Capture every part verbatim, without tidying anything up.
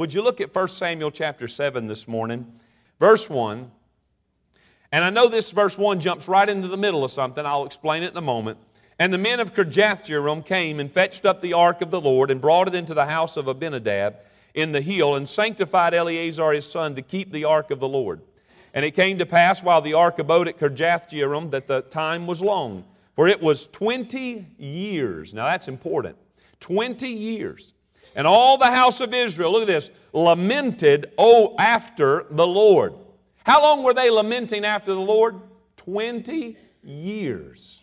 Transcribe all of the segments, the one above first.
Would you look at First Samuel chapter seven this morning? Verse one. And I know this verse one jumps right into the middle of something. I'll explain it in a moment. And the men of Kirjath-Jearim came and fetched up the ark of the Lord and brought it into the house of Abinadab in the hill and sanctified Eleazar his son to keep the ark of the Lord. And it came to pass while the ark abode at Kirjath-Jearim that the time was long, for it was twenty years. Now that's important. twenty years. And all the house of Israel, look at this, lamented, oh, after the Lord. How long were they lamenting after the Lord? twenty years.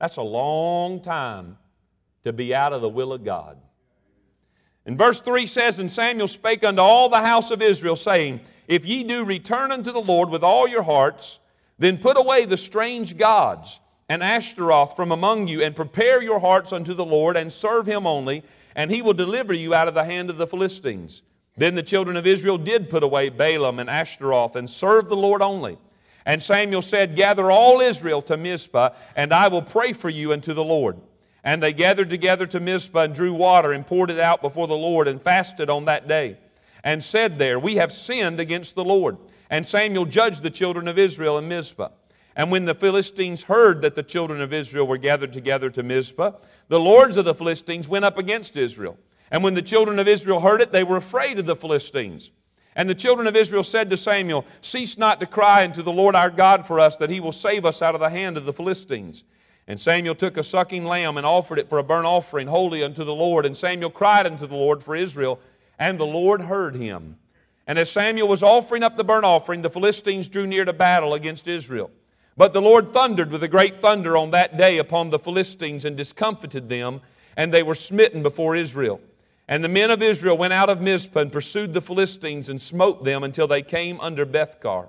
That's a long time to be out of the will of God. And verse three says, And Samuel spake unto all the house of Israel, saying, If ye do return unto the Lord with all your hearts, then put away the strange gods and Ashtaroth from among you, and prepare your hearts unto the Lord, and serve Him only, and He will deliver you out of the hand of the Philistines. Then the children of Israel did put away Balaam and Ashtaroth, and serve the Lord only. And Samuel said, Gather all Israel to Mizpah, and I will pray for you unto the Lord. And they gathered together to Mizpah, and drew water, and poured it out before the Lord, and fasted on that day. And said there, We have sinned against the Lord. And Samuel judged the children of Israel in Mizpah. And when the Philistines heard that the children of Israel were gathered together to Mizpah, the lords of the Philistines went up against Israel. And when the children of Israel heard it, they were afraid of the Philistines. And the children of Israel said to Samuel, Cease not to cry unto the Lord our God for us, that He will save us out of the hand of the Philistines. And Samuel took a sucking lamb and offered it for a burnt offering, holy unto the Lord. And Samuel cried unto the Lord for Israel, and the Lord heard him. And as Samuel was offering up the burnt offering, the Philistines drew near to battle against Israel. But the Lord thundered with a great thunder on that day upon the Philistines, and discomfited them, and they were smitten before Israel. And the men of Israel went out of Mizpah and pursued the Philistines and smote them until they came under Beth-car.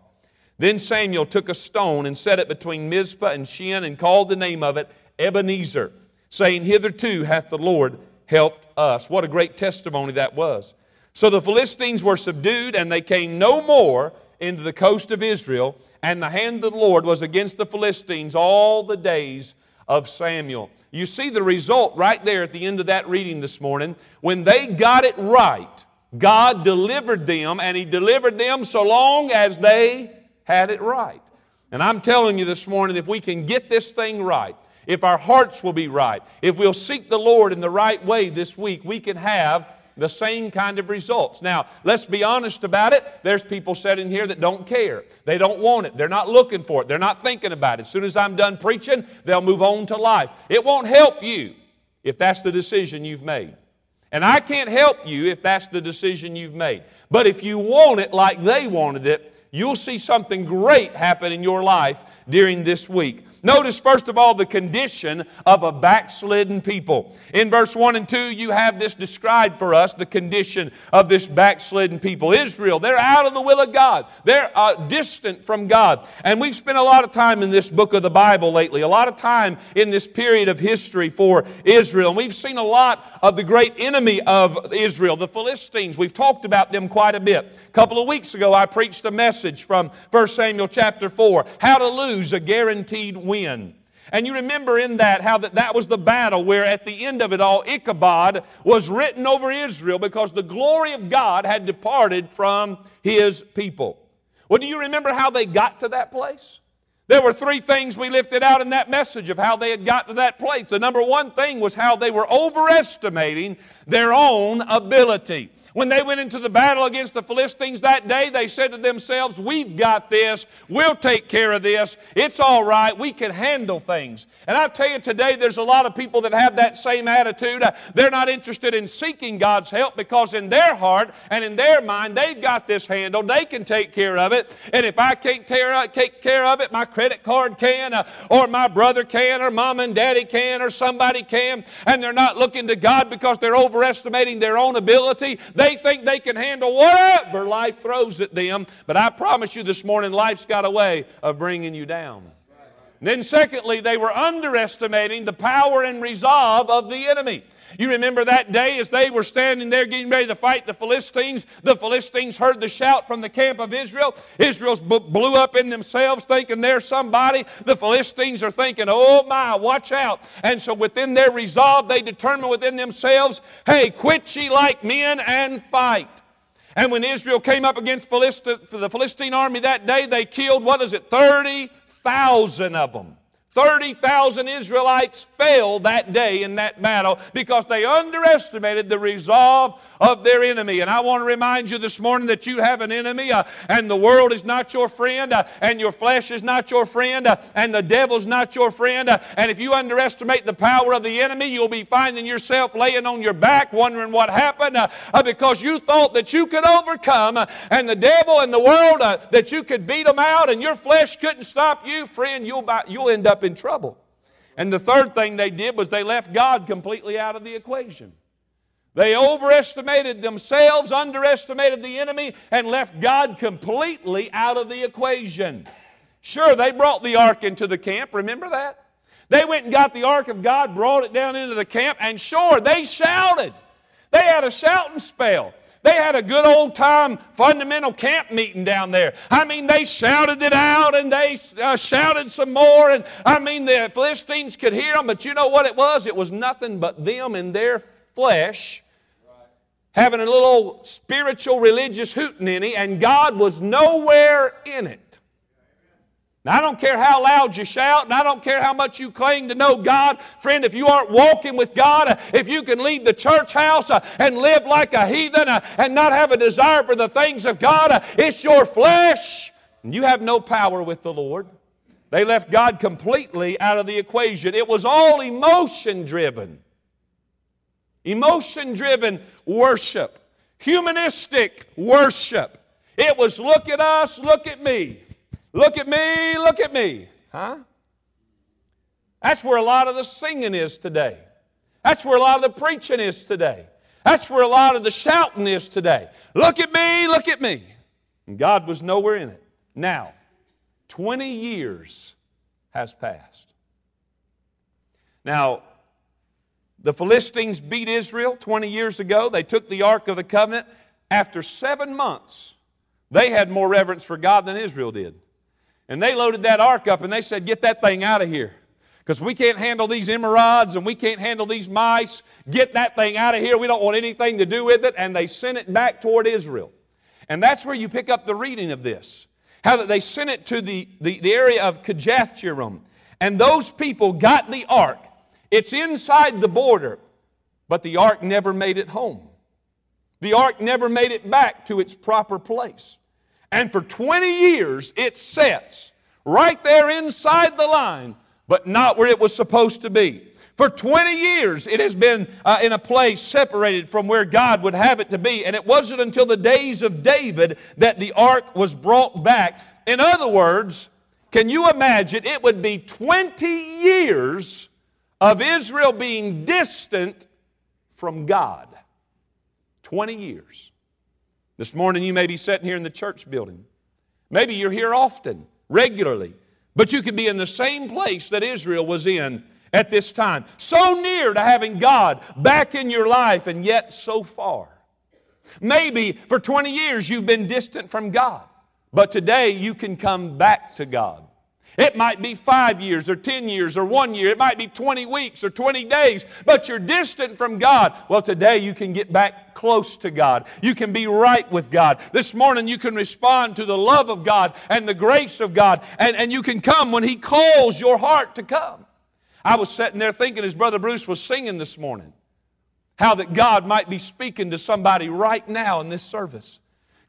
Then Samuel took a stone and set it between Mizpah and Shen and called the name of it Ebenezer, saying, Hitherto hath the Lord helped us. What a great testimony that was. So the Philistines were subdued, and they came no more into the coast of Israel, and the hand of the Lord was against the Philistines all the days of Samuel. You see the result right there at the end of that reading this morning. When they got it right, God delivered them, and He delivered them so long as they had it right. And I'm telling you this morning, if we can get this thing right, if our hearts will be right, if we'll seek the Lord in the right way this week, we can have the same kind of results. Now, let's be honest about it. There's people sitting here that don't care. They don't want it. They're not looking for it. They're not thinking about it. As soon as I'm done preaching, they'll move on to life. It won't help you if that's the decision you've made. And I can't help you if that's the decision you've made. But if you want it like they wanted it, you'll see something great happen in your life during this week. Notice, first of all, the condition of a backslidden people. In verse one and two, you have this described for us, the condition of this backslidden people. Israel, they're out of the will of God. They're uh, distant from God. And we've spent a lot of time in this book of the Bible lately, a lot of time in this period of history for Israel. And we've seen a lot of the great enemy of Israel, the Philistines. We've talked about them quite a bit. A couple of weeks ago, I preached a message from First Samuel chapter four, how to lose a guaranteed win. win. And you remember in that how that, that was the battle where at the end of it all, Ichabod was written over Israel because the glory of God had departed from His people. Well, do you remember how they got to that place? There were three things we lifted out in that message of how they had got to that place. The number one thing was how they were overestimating their own ability. When they went into the battle against the Philistines that day, they said to themselves, we've got this, we'll take care of this, it's all right, we can handle things. And I tell you today, there's a lot of people that have that same attitude. They're not interested in seeking God's help because in their heart and in their mind, they've got this handled, they can take care of it. And if I can't take care of it, my credit card can, or my brother can, or mom and daddy can, or somebody can. And they're not looking to God because they're overestimating their own ability. They think they can handle whatever life throws at them. But I promise you this morning, life's got a way of bringing you down. And then secondly, they were underestimating the power and resolve of the enemy. You remember that day as they were standing there getting ready to fight the Philistines. The Philistines heard the shout from the camp of Israel. Israel blew up in themselves thinking they're somebody. The Philistines are thinking, oh my, watch out. And so within their resolve, they determined within themselves, hey, quit ye like men and fight. And when Israel came up against Philist- the Philistine army that day, they killed, what is it, thirty thousand of them. thirty thousand Israelites fell that day in that battle because they underestimated the resolve of their enemy. And I want to remind you this morning that you have an enemy, uh, and the world is not your friend, uh, and your flesh is not your friend, uh, and the devil's not your friend. Uh, and if you underestimate the power of the enemy, you'll be finding yourself laying on your back wondering what happened uh, uh, because you thought that you could overcome uh, and the devil and the world, uh, that you could beat them out and your flesh couldn't stop you. Friend, you'll, buy, you'll end up in trouble. And the third thing they did was they left God completely out of the equation. They overestimated themselves, underestimated the enemy, and left God completely out of the equation. Sure, they brought the ark into the camp. Remember that? They went and got the ark of God, brought it down into the camp, and sure, they shouted. They had a shouting spell. They had a good old-time fundamental camp meeting down there. I mean, they shouted it out, and they uh, shouted some more. And I mean, the Philistines could hear them, but you know what it was? It was nothing but them in their flesh having a little spiritual religious hootenanny, and God was nowhere in it. Now, I don't care how loud you shout, and I don't care how much you claim to know God. Friend, if you aren't walking with God, if you can leave the church house and live like a heathen and not have a desire for the things of God, it's your flesh, and you have no power with the Lord. They left God completely out of the equation. It was all emotion-driven. Emotion-driven worship. Humanistic worship. It was look at us, look at me. Look at me, look at me. Huh? That's where a lot of the singing is today. That's where a lot of the preaching is today. That's where a lot of the shouting is today. Look at me, look at me. And God was nowhere in it. Now, twenty years has passed. Now, the Philistines beat Israel twenty years ago. They took the Ark of the Covenant. After seven months, they had more reverence for God than Israel did. And they loaded that ark up and they said, get that thing out of here. Because we can't handle these emerods and we can't handle these mice. Get that thing out of here. We don't want anything to do with it. And they sent it back toward Israel. And that's where you pick up the reading of this. How that they sent it to the, the, the area of Kirjath-Jearim. And those people got the ark. It's inside the border. But the ark never made it home. The ark never made it back to its proper place. And for twenty years, it sits right there inside the line, but not where it was supposed to be. For twenty years, it has been uh, in a place separated from where God would have it to be. And it wasn't until the days of David that the ark was brought back. In other words, can you imagine? It would be twenty years of Israel being distant from God. twenty years. This morning you may be sitting here in the church building. Maybe you're here often, regularly, but you could be in the same place that Israel was in at this time. So near to having God back in your life and yet so far. Maybe for twenty years you've been distant from God, but today you can come back to God. It might be five years or ten years or one year. It might be twenty weeks or twenty days, but you're distant from God. Well, today you can get back close to God. You can be right with God. This morning you can respond to the love of God and the grace of God, and, and you can come when He calls your heart to come. I was sitting there thinking, as Brother Bruce was singing this morning, how that God might be speaking to somebody right now in this service.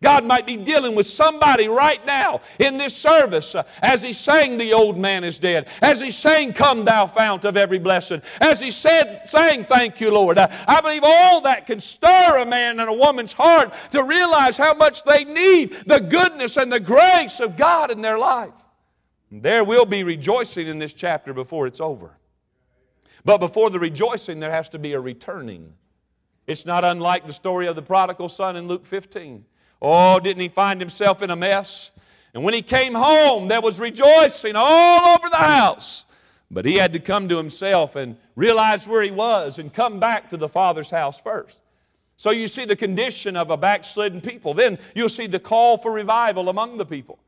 God might be dealing with somebody right now in this service uh, as He sang The Old Man Is Dead, as He sang Come Thou Fount of Every Blessing, as He said, sang Thank You Lord. Uh, I believe all that can stir a man and a woman's heart to realize how much they need the goodness and the grace of God in their life. And there will be rejoicing in this chapter before it's over. But before the rejoicing, there has to be a returning. It's not unlike the story of the prodigal son in Luke fifteen. Oh, didn't he find himself in a mess? And when he came home, there was rejoicing all over the house. But he had to come to himself and realize where he was and come back to the Father's house first. So you see the condition of a backslidden people. Then you'll see the call for revival among the people.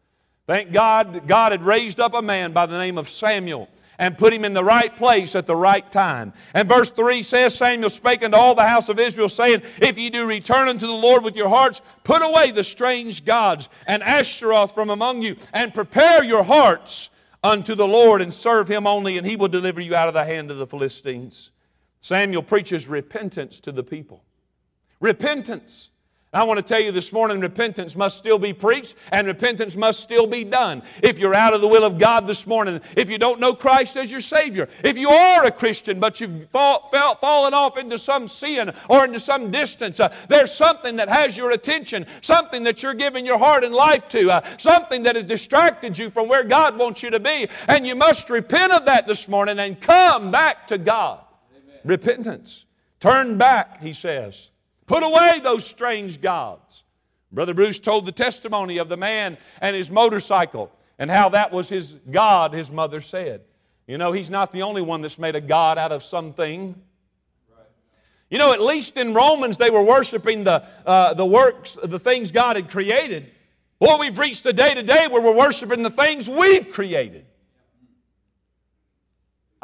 Thank God that God had raised up a man by the name of Samuel. and put him in the right place at the right time. And verse three says, Samuel spake unto all the house of Israel, saying, If ye do return unto the Lord with your hearts, put away the strange gods and Ashtaroth from among you, and prepare your hearts unto the Lord, and serve him only, and he will deliver you out of the hand of the Philistines. Samuel preaches repentance to the people. Repentance. I want to tell you this morning, repentance must still be preached and repentance must still be done. If you're out of the will of God this morning, if you don't know Christ as your Savior, if you are a Christian but you've fall, fell, fallen off into some sin or into some distance, uh, there's something that has your attention, something that you're giving your heart and life to, uh, something that has distracted you from where God wants you to be, and you must repent of that this morning and come back to God. Amen. Repentance. Turn back, he says. Put away those strange gods. Brother Bruce told the testimony of the man and his motorcycle and how that was his god, his mother said. You know, he's not the only one that's made a god out of something. You know, at least in Romans they were worshiping the, uh, the works, the things God had created. Boy, we've reached the day today where we're worshiping the things we've created.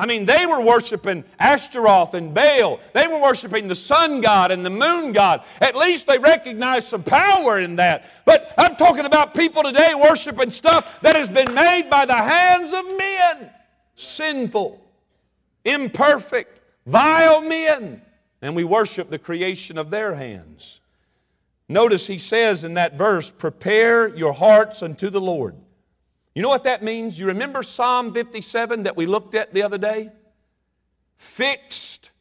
I mean, they were worshiping Ashtaroth and Baal. They were worshiping the sun god and the moon god. At least they recognized some power in that. But I'm talking about people today worshiping stuff that has been made by the hands of men. Sinful, imperfect, vile men. And we worship the creation of their hands. Notice he says in that verse, prepare your hearts unto the Lord. You know what that means? You remember Psalm fifty-seven that we looked at the other day? Fixed.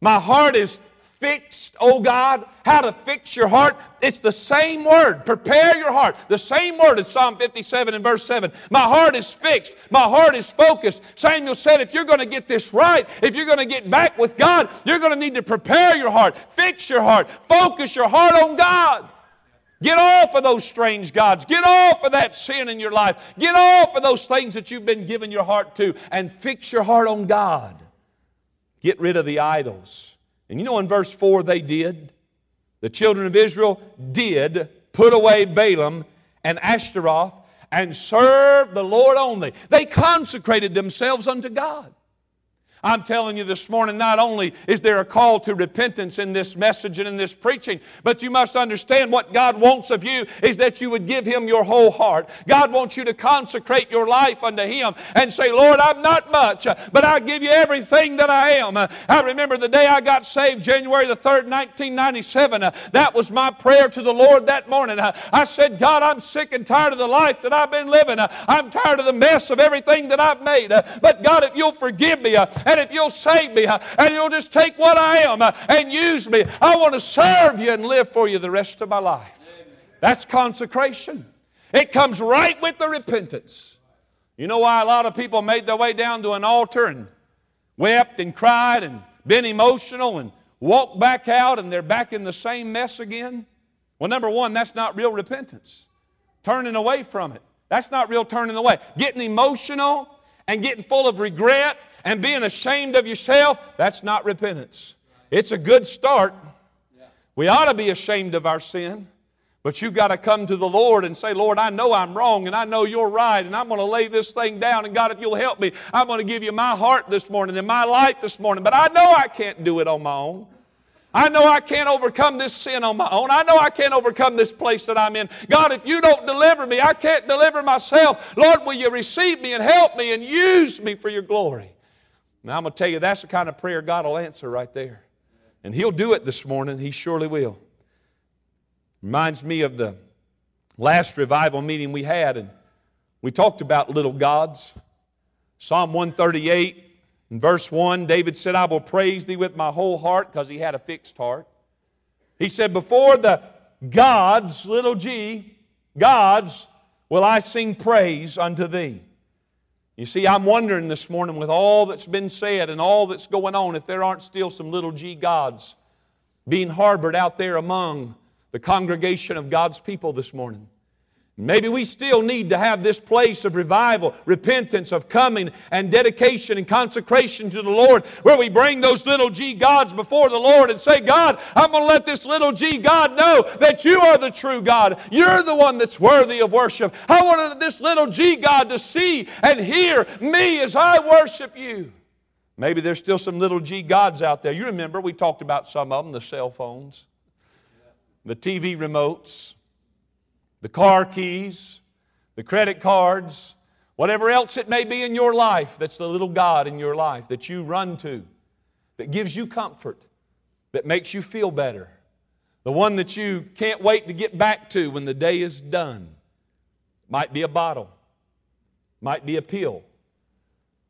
My heart is fixed, oh God. How to fix your heart? It's the same word. Prepare your heart. The same word as Psalm fifty-seven and verse seven. My heart is fixed. My heart is focused. Samuel said, if you're going to get this right, if you're going to get back with God, you're going to need to prepare your heart. Fix your heart. Focus your heart on God. Get off of those strange gods. Get off of that sin in your life. Get off of those things that you've been giving your heart to and fix your heart on God. Get rid of the idols. And you know in verse four they did. The children of Israel did put away Balaam and Ashtaroth and serve the Lord only. They consecrated themselves unto God. I'm telling you this morning, not only is there a call to repentance in this message and in this preaching, but you must understand what God wants of you is that you would give Him your whole heart. God wants you to consecrate your life unto Him and say, Lord, I'm not much, but I give you everything that I am. I remember the day I got saved, January the third, nineteen ninety-seven. That was my prayer to the Lord that morning. I said, God, I'm sick and tired of the life that I've been living. I'm tired of the mess of everything that I've made. But God, if you'll forgive me, and if you'll save me, and you'll just take what I am and use me, I want to serve you and live for you the rest of my life. Amen. That's consecration. It comes right with the repentance. You know why a lot of people made their way down to an altar and wept and cried and been emotional and walked back out and they're back in the same mess again? Well, number one, that's not real repentance. Turning away from it. That's not real turning away. Getting emotional and getting full of regret and being ashamed of yourself, that's not repentance. It's a good start. We ought to be ashamed of our sin, but you've got to come to the Lord and say, Lord, I know I'm wrong and I know you're right and I'm going to lay this thing down, and God, if you'll help me, I'm going to give you my heart this morning and my life this morning, but I know I can't do it on my own. I know I can't overcome this sin on my own. I know I can't overcome this place that I'm in. God, if you don't deliver me, I can't deliver myself. Lord, will you receive me and help me and use me for your glory? Now, I'm going to tell you, that's the kind of prayer God will answer right there. And He'll do it this morning. He surely will. Reminds me of the last revival meeting we had, and we talked about little gods. Psalm one thirty-eight, in verse one, David said, I will praise thee with my whole heart, because he had a fixed heart. He said, before the gods, little g, gods, will I sing praise unto thee. You see, I'm wondering this morning with all that's been said and all that's going on if there aren't still some little g gods being harbored out there among the congregation of God's people this morning. Maybe we still need to have this place of revival, repentance, of coming and dedication and consecration to the Lord, where we bring those little g gods before the Lord and say, God, I'm going to let this little g god know that you are the true God. You're the one that's worthy of worship. I want this little g god to see and hear me as I worship you. Maybe there's still some little g gods out there. You remember we talked about some of them, the cell phones, the T V remotes, the car keys, the credit cards, whatever else it may be in your life that's the little god in your life that you run to, that gives you comfort, that makes you feel better, the one that you can't wait to get back to when the day is done. Might be a bottle, might be a pill,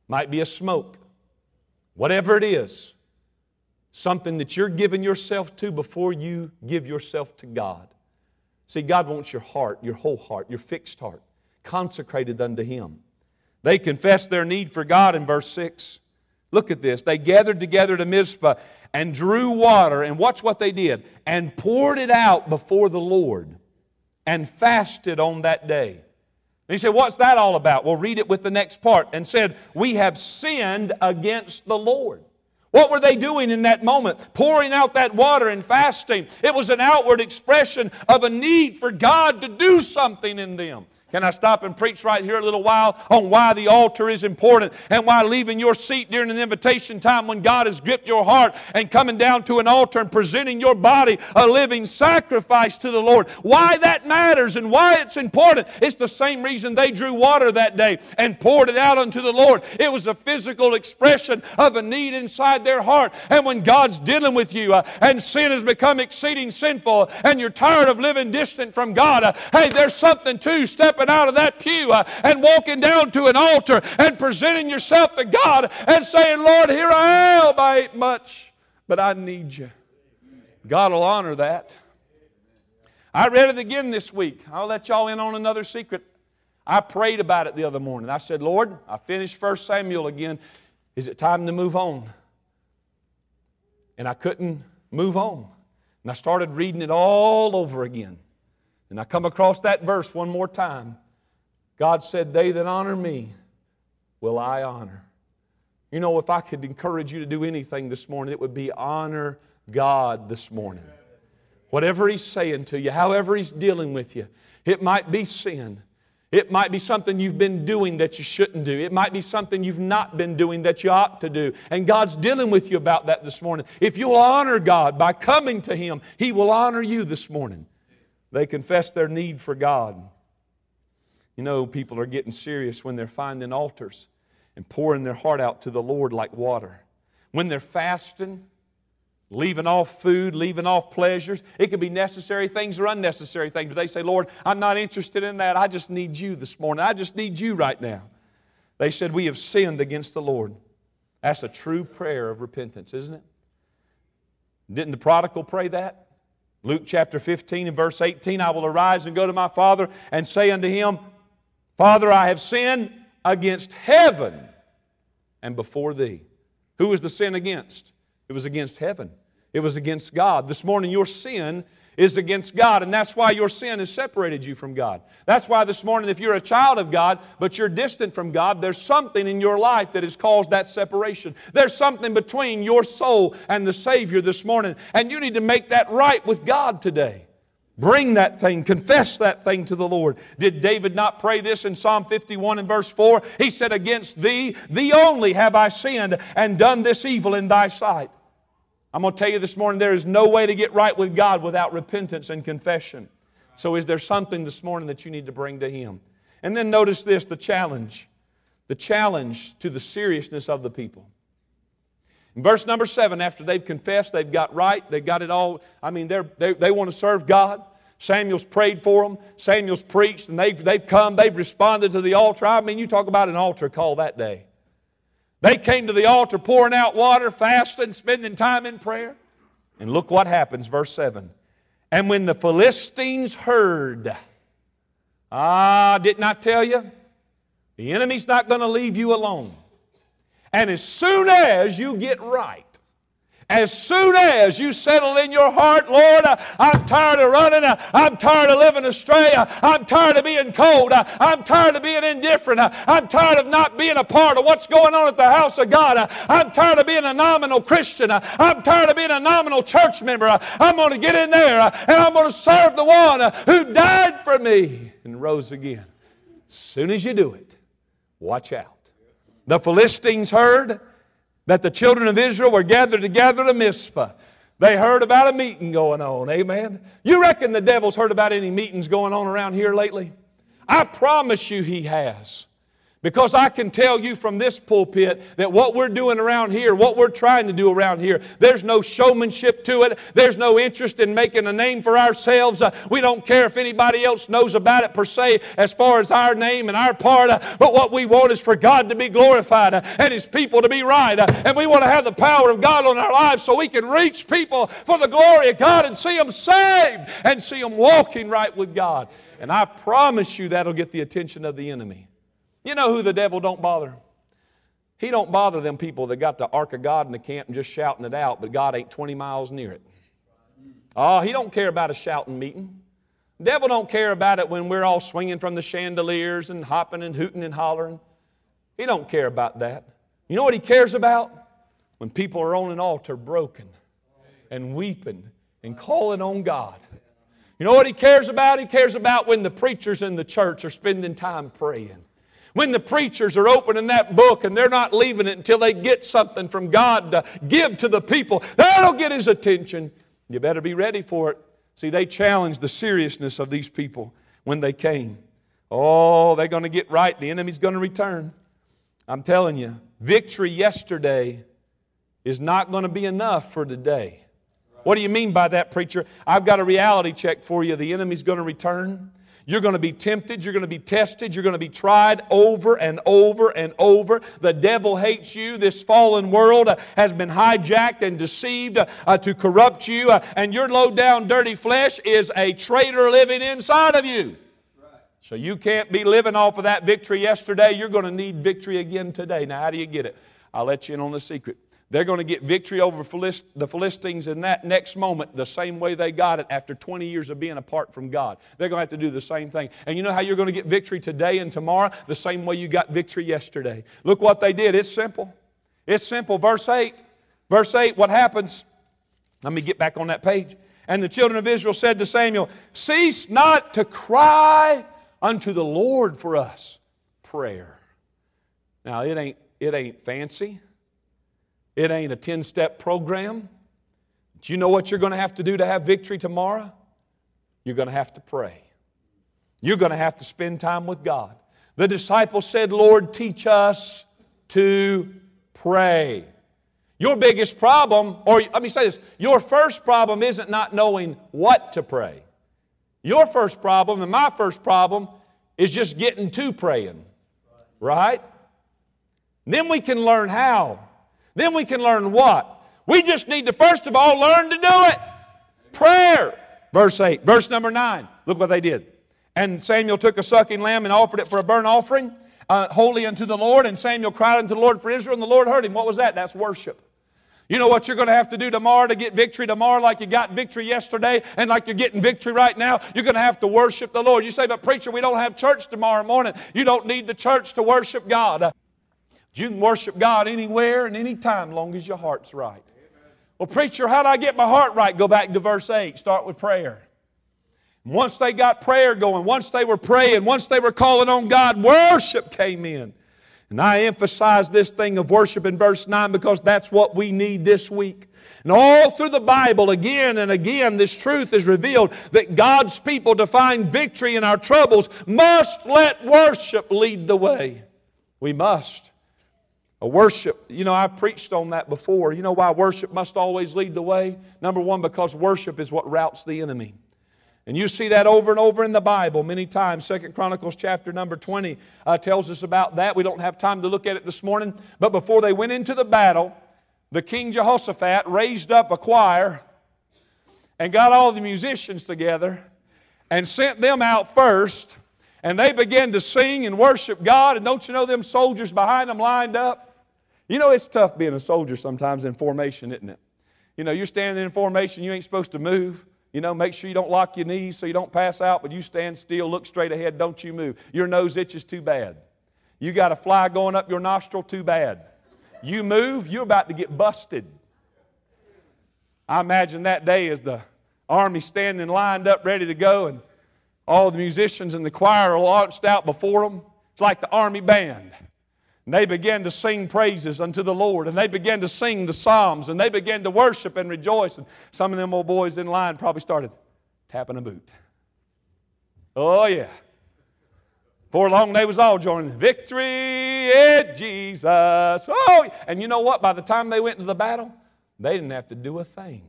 might be a smoke, whatever it is, something that you're giving yourself to before you give yourself to God. See, God wants your heart, your whole heart, your fixed heart, consecrated unto Him. They confessed their need for God in verse six. Look at this. They gathered together to Mizpah and drew water, and watch what they did, and poured it out before the Lord and fasted on that day. And you say, what's that all about? Well, read it with the next part. And said, we have sinned against the Lord. What were they doing in that moment? Pouring out that water and fasting. It was an outward expression of a need for God to do something in them. Can I stop and preach right here a little while on why the altar is important and why leaving your seat during an invitation time when God has gripped your heart and coming down to an altar and presenting your body a living sacrifice to the Lord, why that matters and why it's important. It's the same reason they drew water that day and poured it out unto the Lord. It was a physical expression of a need inside their heart. And when God's dealing with you uh, and sin has become exceeding sinful and you're tired of living distant from God, uh, hey, there's something to step out of that pew uh, and walking down to an altar and presenting yourself to God and saying, Lord, here I am. I ain't much, but I need you. God will honor that. I read it again this week. I'll let y'all in on another secret. I prayed about it the other morning. I said, Lord, I finished First Samuel again. Is it time to move on? And I couldn't move on. And I started reading it all over again. And I come across that verse one more time. God said, they that honor me will I honor. You know, if I could encourage you to do anything this morning, it would be honor God this morning. Whatever He's saying to you, however He's dealing with you, it might be sin. It might be something you've been doing that you shouldn't do. It might be something you've not been doing that you ought to do. And God's dealing with you about that this morning. If you'll honor God by coming to Him, He will honor you this morning. They confess their need for God. You know, people are getting serious when they're finding altars and pouring their heart out to the Lord like water. When they're fasting, leaving off food, leaving off pleasures, it could be necessary things or unnecessary things. But they say, Lord, I'm not interested in that. I just need you this morning. I just need you right now. They said, we have sinned against the Lord. That's a true prayer of repentance, isn't it? Didn't the prodigal pray that? Luke chapter fifteen and verse eighteen, I will arise and go to my father and say unto him, Father, I have sinned against heaven and before thee. Who was the sin against? It was against heaven. It was against God. This morning your sin is against God, and that's why your sin has separated you from God. That's why this morning, if you're a child of God, but you're distant from God, there's something in your life that has caused that separation. There's something between your soul and the Savior this morning, and you need to make that right with God today. Bring that thing, confess that thing to the Lord. Did David not pray this in Psalm fifty-one and verse four? He said, against thee, thee only have I sinned and done this evil in thy sight. I'm going to tell you this morning, there is no way to get right with God without repentance and confession. So is there something this morning that you need to bring to Him? And then notice this, the challenge. The challenge to the seriousness of the people. In verse number seven, after they've confessed, they've got right, they've got it all. I mean, they're, they, they want to serve God. Samuel's prayed for them. Samuel's preached, and they've, they've come. They've responded to the altar. I mean, you talk about an altar call that day. They came to the altar pouring out water, fasting, spending time in prayer. And look what happens, verse seven. And when the Philistines heard, ah, didn't I tell you? The enemy's not going to leave you alone. And as soon as you get right, As soon as you settle in your heart, Lord, I'm tired of running. I'm tired of living astray. I'm tired of being cold. I'm tired of being indifferent. I'm tired of not being a part of what's going on at the house of God. I'm tired of being a nominal Christian. I'm tired of being a nominal church member. I'm going to get in there and I'm going to serve the one who died for me and rose again. As soon as you do it, watch out. The Philistines heard that the children of Israel were gathered together to Mizpah. They heard about a meeting going on, amen? You reckon the devil's heard about any meetings going on around here lately? I promise you he has. Because I can tell you from this pulpit that what we're doing around here, what we're trying to do around here, there's no showmanship to it. There's no interest in making a name for ourselves. Uh, we don't care if anybody else knows about it per se as far as our name and our part. Uh, but what we want is for God to be glorified uh, and His people to be right. Uh, and we want to have the power of God on our lives so we can reach people for the glory of God and see them saved and see them walking right with God. And I promise you that'll get the attention of the enemy. You know who the devil don't bother? He don't bother them people that got the ark of God in the camp and just shouting it out, but God ain't twenty miles near it. Oh, he don't care about a shouting meeting. The devil don't care about it when we're all swinging from the chandeliers and hopping and hooting and hollering. He don't care about that. You know what he cares about? When people are on an altar broken and weeping and calling on God. You know what he cares about? He cares about when the preachers in the church are spending time praying. When the preachers are opening that book and they're not leaving it until they get something from God to give to the people, that'll get his attention. You better be ready for it. See, they challenged the seriousness of these people when they came. Oh, they're going to get right. The enemy's going to return. I'm telling you, victory yesterday is not going to be enough for today. What do you mean by that, preacher? I've got a reality check for you. The enemy's going to return. You're going to be tempted. You're going to be tested. You're going to be tried over and over and over. The devil hates you. This fallen world uh, has been hijacked and deceived uh, uh, to corrupt you. Uh, and your low-down, dirty flesh is a traitor living inside of you. Right. So you can't be living off of that victory yesterday. You're going to need victory again today. Now, how do you get it? I'll let you in on the secret. They're going to get victory over Philist- the Philistines in that next moment the same way they got it after twenty years of being apart from God. They're going to have to do the same thing. And you know how you're going to get victory today and tomorrow? The same way you got victory yesterday. Look what they did. It's simple. It's simple. Verse eight. Verse eight, what happens? Let me get back on that page. And the children of Israel said to Samuel, "Cease not to cry unto the Lord for us." Prayer. Now, it ain't, it ain't fancy. It ain't a ten-step program. Do you know what you're going to have to do to have victory tomorrow? You're going to have to pray. You're going to have to spend time with God. The disciples said, "Lord, teach us to pray." Your biggest problem, or let me say this, your first problem isn't not knowing what to pray. Your first problem and my first problem is just getting to praying, right? And then we can learn how. Then we can learn what? We just need to, first of all, learn to do it. Prayer. Verse eight. Verse number nine. Look what they did. And Samuel took a sucking lamb and offered it for a burnt offering, uh, holy unto the Lord. And Samuel cried unto the Lord for Israel, and the Lord heard him. What was that? That's worship. You know what you're going to have to do tomorrow to get victory tomorrow like you got victory yesterday and like you're getting victory right now? You're going to have to worship the Lord. You say, "But preacher, we don't have church tomorrow morning." You don't need the church to worship God. You can worship God anywhere and anytime as long as your heart's right. Amen. Well, preacher, how do I get my heart right? Go back to verse eight. Start with prayer. Once they got prayer going, once they were praying, once they were calling on God, worship came in. And I emphasize this thing of worship in verse nine because that's what we need this week. And all through the Bible, again and again, this truth is revealed that God's people to find victory in our troubles must let worship lead the way. We must. A worship, you know, I preached on that before. You know why worship must always lead the way? Number one, because worship is what routs the enemy. And you see that over and over in the Bible many times. Second Chronicles chapter number twenty uh, tells us about that. We don't have time to look at it this morning. But before they went into the battle, the king Jehoshaphat raised up a choir and got all the musicians together and sent them out first. And they began to sing and worship God. And don't you know them soldiers behind them lined up? You know, it's tough being a soldier sometimes in formation, isn't it? You know, you're standing in formation, you ain't supposed to move. You know, make sure you don't lock your knees so you don't pass out, but you stand still, look straight ahead, don't you move. Your nose itches too bad. You got a fly going up your nostril too bad. You move, you're about to get busted. I imagine that day as the army standing lined up, ready to go, and all the musicians and the choir are launched out before them. It's like the army band. And they began to sing praises unto the Lord. And they began to sing the psalms. And they began to worship and rejoice. And some of them old boys in line probably started tapping a boot. Oh, yeah. Before long, they was all joining. Victory in Jesus. Oh, and you know what? By the time they went into the battle, they didn't have to do a thing.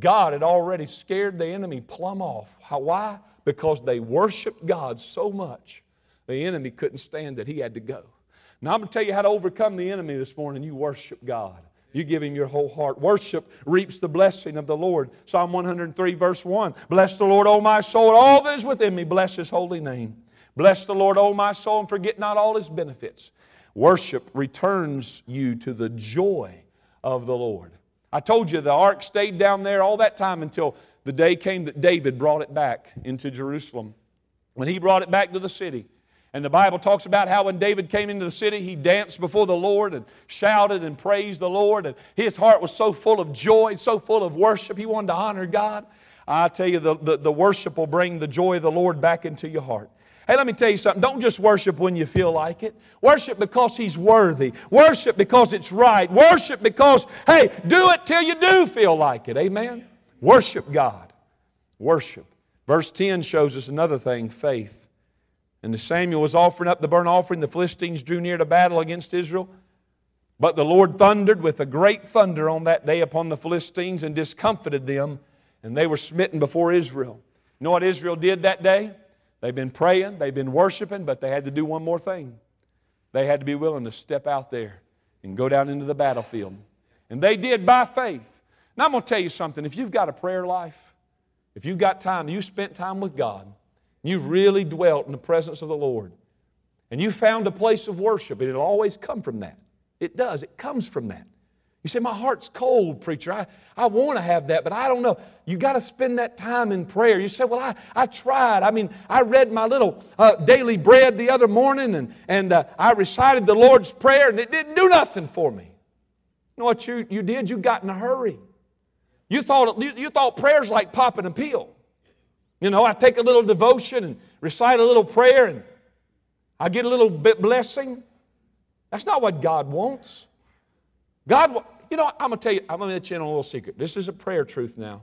God had already scared the enemy plumb off. Why? Because they worshiped God so much, the enemy couldn't stand it. He had to go. Now, I'm going to tell you how to overcome the enemy this morning. You worship God. You give Him your whole heart. Worship reaps the blessing of the Lord. Psalm one hundred three, verse one. Bless the Lord, O my soul, and all that is within me. Bless His holy name. Bless the Lord, O my soul, and forget not all His benefits. Worship returns you to the joy of the Lord. I told you the ark stayed down there all that time until the day came that David brought it back into Jerusalem. When he brought it back to the city, and the Bible talks about how when David came into the city, he danced before the Lord and shouted and praised the Lord. And his heart was so full of joy, so full of worship. He wanted to honor God. I tell you, the, the, the worship will bring the joy of the Lord back into your heart. Hey, let me tell you something. Don't just worship when you feel like it. Worship because He's worthy. Worship because it's right. Worship because, hey, do it till you do feel like it. Amen? Worship God. Worship. Verse ten shows us another thing, faith. And Samuel was offering up the burnt offering. The Philistines drew near to battle against Israel. But the Lord thundered with a great thunder on that day upon the Philistines and discomfited them, and they were smitten before Israel. You know what Israel did that day? They've been praying, they've been worshiping, but they had to do one more thing. They had to be willing to step out there and go down into the battlefield. And they did by faith. Now I'm going to tell you something. If you've got a prayer life, if you've got time, you spent time with God, you've really dwelt in the presence of the Lord. And you found a place of worship. And it'll always come from that. It does. It comes from that. You say, my heart's cold, preacher. I, I want to have that, but I don't know. You got to spend that time in prayer. You say, well, I, I tried. I mean, I read my little uh, daily bread the other morning, and, and uh, I recited the Lord's Prayer, and it didn't do nothing for me. You know what you, you did? You got in a hurry. You thought, you, you thought prayer's like popping a pill. You know, I take a little devotion and recite a little prayer and I get a little bit blessing. That's not what God wants. God, you know, I'm going to tell you, I'm going to let you in on a little secret. This is a prayer truth now.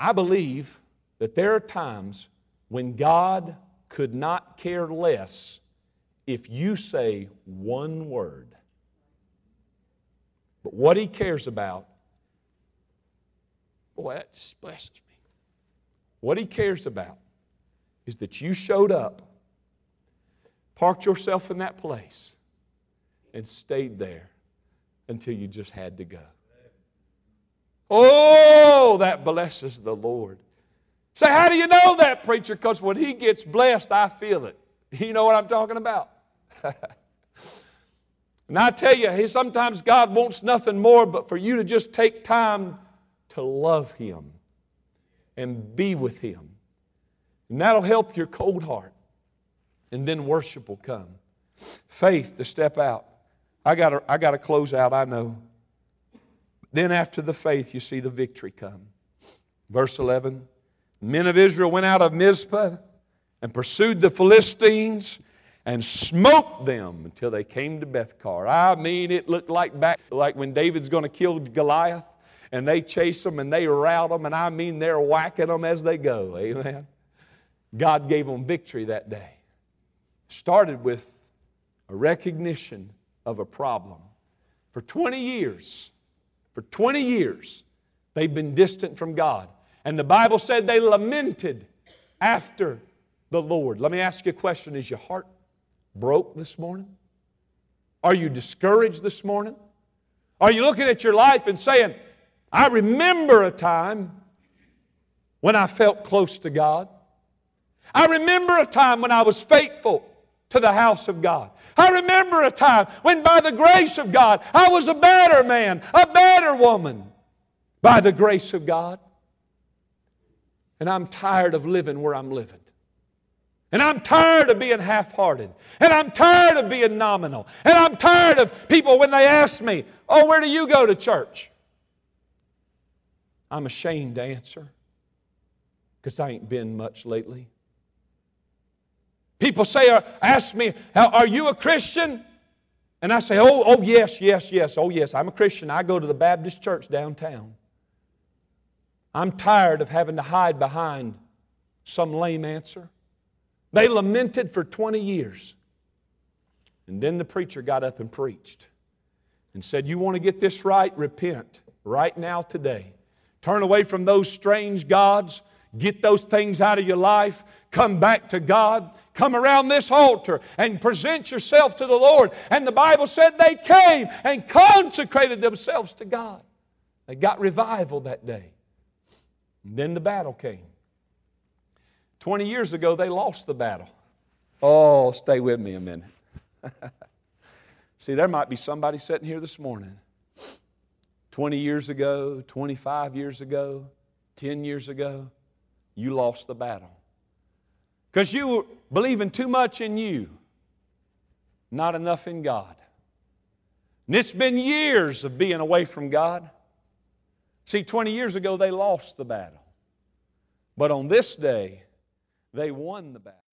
I believe that there are times when God could not care less if you say one word. But what He cares about, boy, that just blesses me. What He cares about is that you showed up, parked yourself in that place, and stayed there until you just had to go. Oh, that blesses the Lord. Say, how do you know that, preacher? Because when He gets blessed, I feel it. You know what I'm talking about. And I tell you, sometimes God wants nothing more but for you to just take time to love Him and be with Him. And that'll help your cold heart. And then worship will come. Faith to step out. I gotta, I gotta close out, I know. Then after the faith, you see the victory come. Verse eleven, the men of Israel went out of Mizpah and pursued the Philistines and smote them until they came to Beth-car. I mean, it looked like back like when David's going to kill Goliath. And they chase them and they rout them. And I mean, they're whacking them as they go. Amen. God gave them victory that day. Started with a recognition of a problem. For twenty years, for twenty years, they've been distant from God. And the Bible said they lamented after the Lord. Let me ask you a question. Is your heart broke this morning? Are you discouraged this morning? Are you looking at your life and saying, I remember a time when I felt close to God. I remember a time when I was faithful. to the house of God. I remember a time when by the grace of God, I was a better man, a better woman by the grace of God. And I'm tired of living where I'm living. And I'm tired of being half-hearted. And I'm tired of being nominal. And I'm tired of people when they ask me, oh, where do you go to church? I'm ashamed to answer because I ain't been much lately. People say, or ask me, are you a Christian? And I say, oh, oh, yes, yes, yes, oh, yes, I'm a Christian. I go to the Baptist church downtown. I'm tired of having to hide behind some lame answer. They lamented for twenty years. And then the preacher got up and preached and said, you want to get this right? Repent right now today. Turn away from those strange gods. Get those things out of your life. Come back to God. Come around this altar and present yourself to the Lord. And the Bible said they came and consecrated themselves to God. They got revival that day. And then the battle came. Twenty years ago, they lost the battle. Oh, stay with me a minute. See, there might be somebody sitting here this morning. Twenty years ago, twenty-five years ago, ten years ago, you lost the battle. Because you were believing too much in you, not enough in God. And it's been years of being away from God. See, twenty years ago, they lost the battle. But on this day, they won the battle.